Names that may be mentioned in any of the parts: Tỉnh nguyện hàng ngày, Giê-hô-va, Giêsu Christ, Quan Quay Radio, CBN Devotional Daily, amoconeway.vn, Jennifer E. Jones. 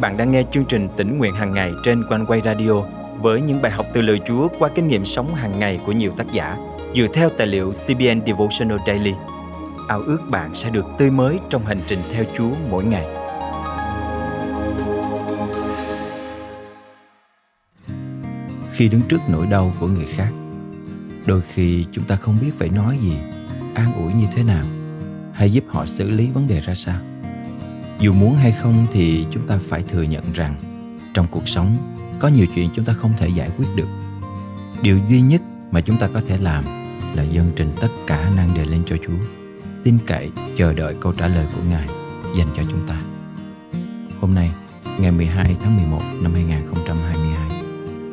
bạn đang nghe chương trình Tỉnh nguyện hàng ngày trên Quan Quay Radio với những bài học từ lời Chúa qua kinh nghiệm sống hàng ngày của nhiều tác giả dựa theo tài liệu CBN Devotional Daily. Ao ước bạn sẽ được tươi mới trong hành trình theo Chúa mỗi ngày. Khi đứng trước nỗi đau của người khác, đôi khi chúng ta không biết phải nói gì, an ủi như thế nào, hay giúp họ xử lý vấn đề ra sao. Dù muốn hay không thì chúng ta phải thừa nhận rằng trong cuộc sống có nhiều chuyện chúng ta không thể giải quyết được. Điều duy nhất mà chúng ta có thể làm là dâng trình tất cả năng đề lên cho Chúa, tin cậy, chờ đợi câu trả lời của Ngài dành cho chúng ta. Hôm nay, ngày 12 tháng 11 năm 2022,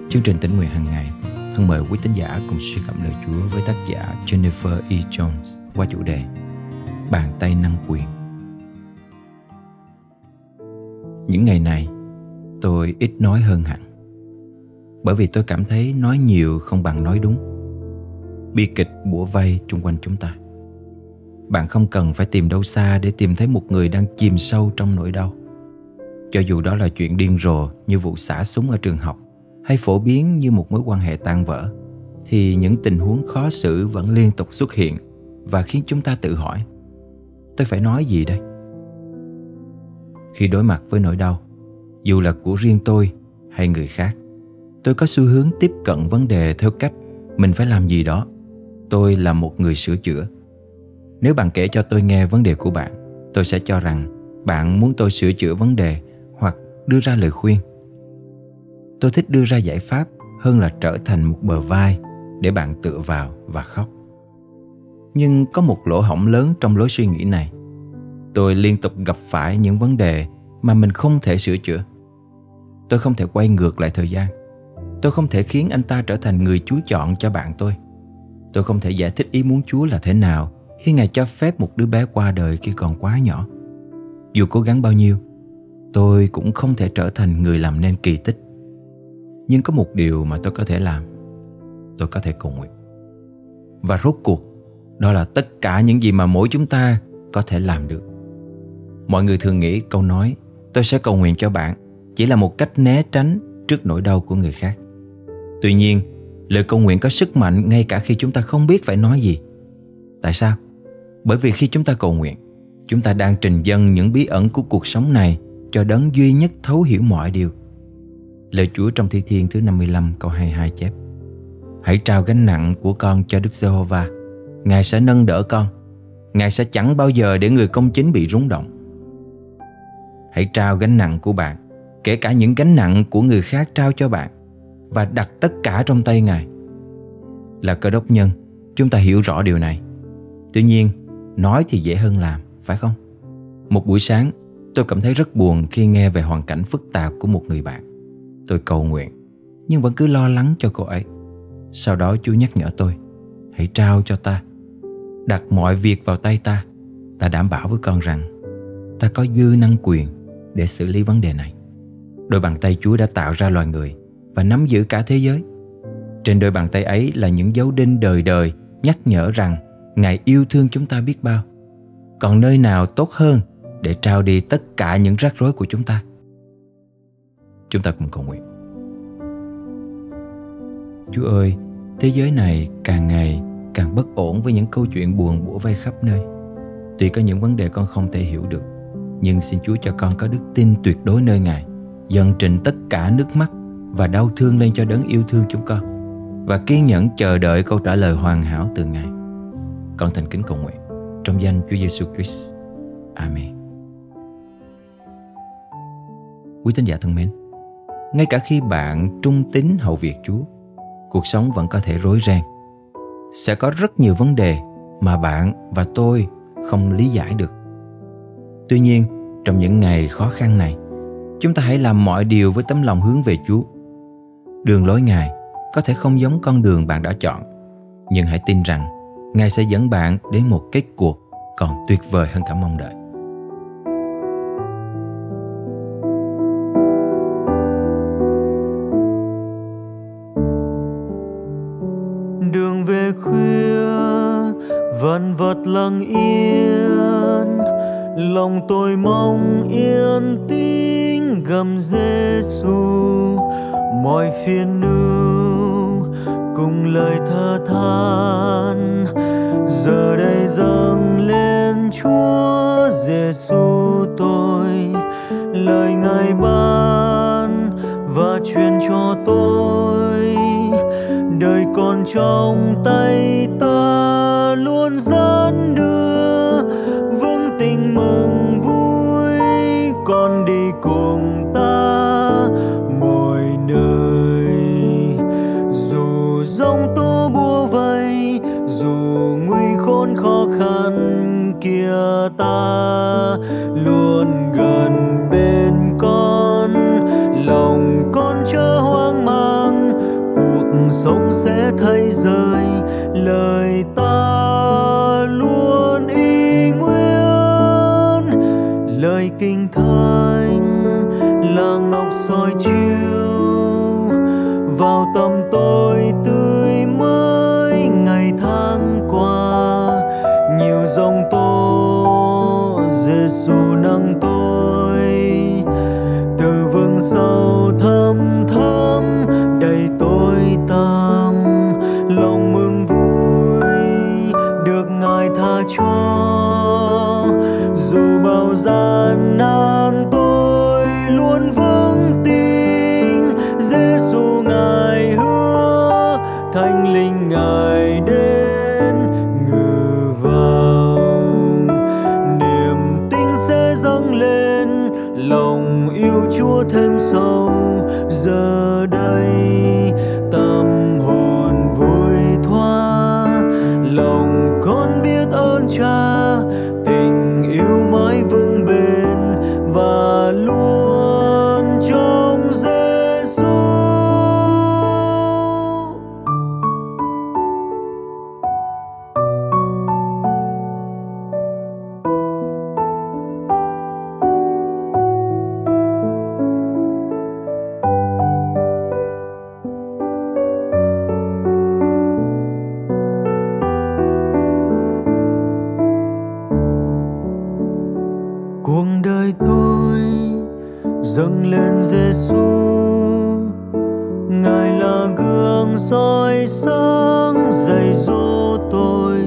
chương trình Tỉnh nguyện hàng ngày thân mời quý tín giả cùng suy cảm lời Chúa với tác giả Jennifer E. Jones qua chủ đề Bàn tay năng quyền. Những ngày này, tôi ít nói hơn hẳn, bởi vì tôi cảm thấy nói nhiều không bằng nói đúng. Bi kịch bủa vây chung quanh chúng ta. Bạn không cần phải tìm đâu xa để tìm thấy một người đang chìm sâu trong nỗi đau. Cho dù đó là chuyện điên rồ như vụ xả súng ở trường học, hay phổ biến như một mối quan hệ tan vỡ, thì những tình huống khó xử vẫn liên tục xuất hiện và khiến chúng ta tự hỏi, tôi phải nói gì đây? Khi đối mặt với nỗi đau, dù là của riêng tôi hay người khác, tôi có xu hướng tiếp cận vấn đề theo cách mình phải làm gì đó. Tôi là một người sửa chữa. Nếu bạn kể cho tôi nghe vấn đề của bạn, tôi sẽ cho rằng bạn muốn tôi sửa chữa vấn đề hoặc đưa ra lời khuyên. Tôi thích đưa ra giải pháp hơn là trở thành một bờ vai để bạn tựa vào và khóc. Nhưng có một lỗ hổng lớn trong lối suy nghĩ này. Tôi liên tục gặp phải những vấn đề mà mình không thể sửa chữa. Tôi không thể quay ngược lại thời gian. Tôi không thể khiến anh ta trở thành người Chúa chọn cho bạn tôi. Tôi không thể giải thích ý muốn Chúa là thế nào khi Ngài cho phép một đứa bé qua đời khi còn quá nhỏ. Dù cố gắng bao nhiêu, tôi cũng không thể trở thành người làm nên kỳ tích. Nhưng có một điều mà tôi có thể làm. Tôi có thể cầu nguyện. Và rốt cuộc, đó là tất cả những gì mà mỗi chúng ta có thể làm được. Mọi người thường nghĩ câu nói "tôi sẽ cầu nguyện cho bạn" chỉ là một cách né tránh trước nỗi đau của người khác. Tuy nhiên, lời cầu nguyện có sức mạnh ngay cả khi chúng ta không biết phải nói gì. Tại sao? Bởi vì khi chúng ta cầu nguyện, chúng ta đang trình dâng những bí ẩn của cuộc sống này cho đấng duy nhất thấu hiểu mọi điều. Lời Chúa trong Thi Thiên thứ 55 câu 22 chép: "Hãy trao gánh nặng của con cho Đức Giê-hô-va, Ngài sẽ nâng đỡ con. Ngài sẽ chẳng bao giờ để người công chính bị rúng động." Hãy trao gánh nặng của bạn, kể cả những gánh nặng của người khác trao cho bạn, và đặt tất cả trong tay Ngài. Là Cơ Đốc nhân, chúng ta hiểu rõ điều này. Tuy nhiên, nói thì dễ hơn làm, phải không? Một buổi sáng, tôi cảm thấy rất buồn khi nghe về hoàn cảnh phức tạp của một người bạn. Tôi cầu nguyện, nhưng vẫn cứ lo lắng cho cô ấy. Sau đó Chúa nhắc nhở tôi: "Hãy trao cho ta. Đặt mọi việc vào tay ta. Ta đảm bảo với con rằng ta có dư năng quyền để xử lý vấn đề này." Đôi bàn tay Chúa đã tạo ra loài người và nắm giữ cả thế giới. Trên đôi bàn tay ấy là những dấu đinh đời đời nhắc nhở rằng Ngài yêu thương chúng ta biết bao. Còn nơi nào tốt hơn để trao đi tất cả những rắc rối của chúng ta? Chúng ta cùng cầu nguyện. Chúa ơi, thế giới này càng ngày càng bất ổn với những câu chuyện buồn bủa vây khắp nơi. Tuy có những vấn đề con không thể hiểu được, nhưng xin Chúa cho con có đức tin tuyệt đối nơi Ngài, dâng trình tất cả nước mắt và đau thương lên cho đấng yêu thương chúng con, và kiên nhẫn chờ đợi câu trả lời hoàn hảo từ Ngài. Con thành kính cầu nguyện trong danh Chúa Giêsu Christ. Amen. Quý tín giả thân mến, ngay cả khi bạn trung tín hầu việc Chúa, cuộc sống vẫn có thể rối ren. Sẽ có rất nhiều vấn đề mà bạn và tôi không lý giải được. Tuy nhiên, trong những ngày khó khăn này, chúng ta hãy làm mọi điều với tấm lòng hướng về Chúa. Đường lối Ngài có thể không giống con đường bạn đã chọn, nhưng hãy tin rằng Ngài sẽ dẫn bạn đến một kết cuộc còn tuyệt vời hơn cả mong đợi. Đường về khuya, vạn vật lặng yên. lòng tôi mong yên tĩnh gầm Giêsu, mọi phiền ưu cùng lời thơ than giờ đây dâng lên Chúa Giêsu tôi, lời Ngài ban và truyền cho tôi, đời còn trong tay ta luôn dẫn đưa vững tin mừng vui, con đi cùng ta mọi nơi. Dù giông tố bủa vây, dù nguy khốn khó khăn kia, ta luôn gần bên con, lòng con chớ hoang mang, cuộc sống sẽ thay rời, lời ta luôn y nguyên. Lời Kinh Thánh là ngọc soi chiếu vào tâm tôi tươi mới ngày tháng qua, nhiều giông tố Giêsu nâng tôi từ vương sâu thâm thẳm, đầy tối tăm lòng mừng vui được Ngài tha cho, dù bao gian nan tôi luôn vững tin. Giêsu Ngài hứa, Thánh Linh Ngài đến ngự vào, niềm tin sẽ dâng lên, lòng yêu Chúa thêm sâu giờ đây, tâm hồn vui thoa, lòng con biết ơn Cha, tình yêu mãi vững bền và luôn trong Giêsu. Cuộc đời tôi dâng lên Giêsu, Ngài là gương soi sáng dạy dỗ tôi,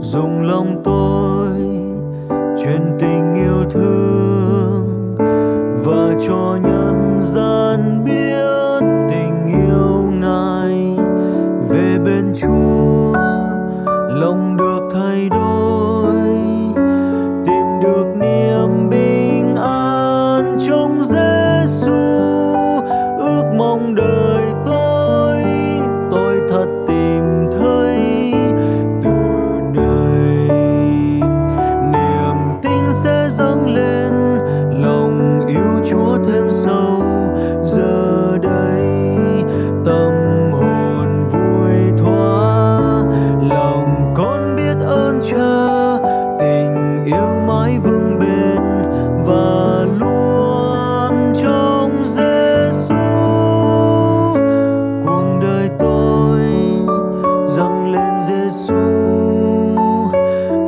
dùng lòng tôi truyền tình yêu thương và cho nhân gian biết tình yêu Ngài. Về bên Chúa lòng được thay đổi, tìm được niềm bình an trong Giêsu. Ước mong đời tôi thật tìm thấy từ nơi, niềm tin sẽ dâng lên, lòng yêu Chúa thêm sâu giờ đây, tâm hồn vui thoa, lòng con biết ơn Cha, tình yêu mãi vững bền và luôn trong Giêsu. Cuộc đời tôi dâng lên Giêsu,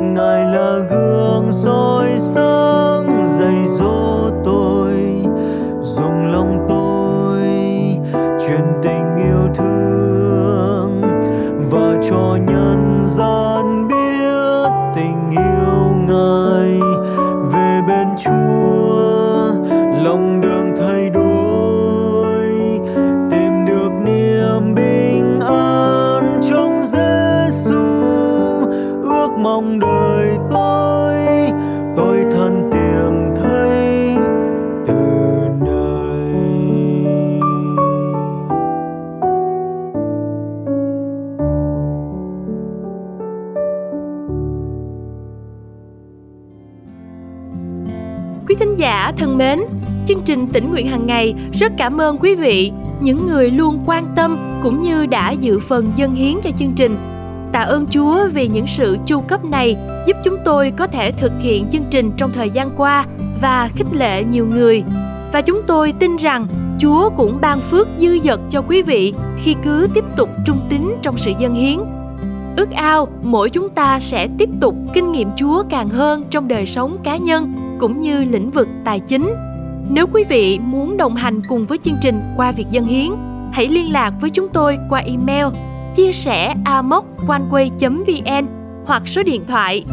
Ngài là gương soi sáng dạy dỗ tôi, dùng lòng tôi truyền tình yêu thương và cho nhân gian biết tình yêu Ngài. Về bên Chúa lòng đường thay đổi, tìm được niềm bình an trong Giêsu. Ước mong đời tôi thật tìm thấy từ nơi. Quý thính giả thân mến, chương trình Tỉnh Nguyện Hàng Ngày rất cảm ơn quý vị, những người luôn quan tâm cũng như đã dự phần dâng hiến cho chương trình. Tạ ơn Chúa vì những sự chu cấp này giúp chúng tôi có thể thực hiện chương trình trong thời gian qua và khích lệ nhiều người. Và chúng tôi tin rằng Chúa cũng ban phước dư dật cho quý vị khi cứ tiếp tục trung tín trong sự dâng hiến. Ước ao mỗi chúng ta sẽ tiếp tục kinh nghiệm Chúa càng hơn trong đời sống cá nhân cũng như lĩnh vực tài chính. Nếu quý vị muốn đồng hành cùng với chương trình qua việc dâng hiến, hãy liên lạc với chúng tôi qua email chia sẻ amoconeway.vn hoặc số điện thoại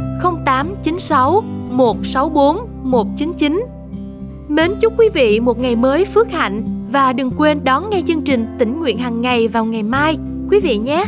0896 164 199. Mến chúc quý vị một ngày mới phước hạnh và đừng quên đón nghe chương trình Tỉnh nguyện hàng ngày vào ngày mai, quý vị nhé!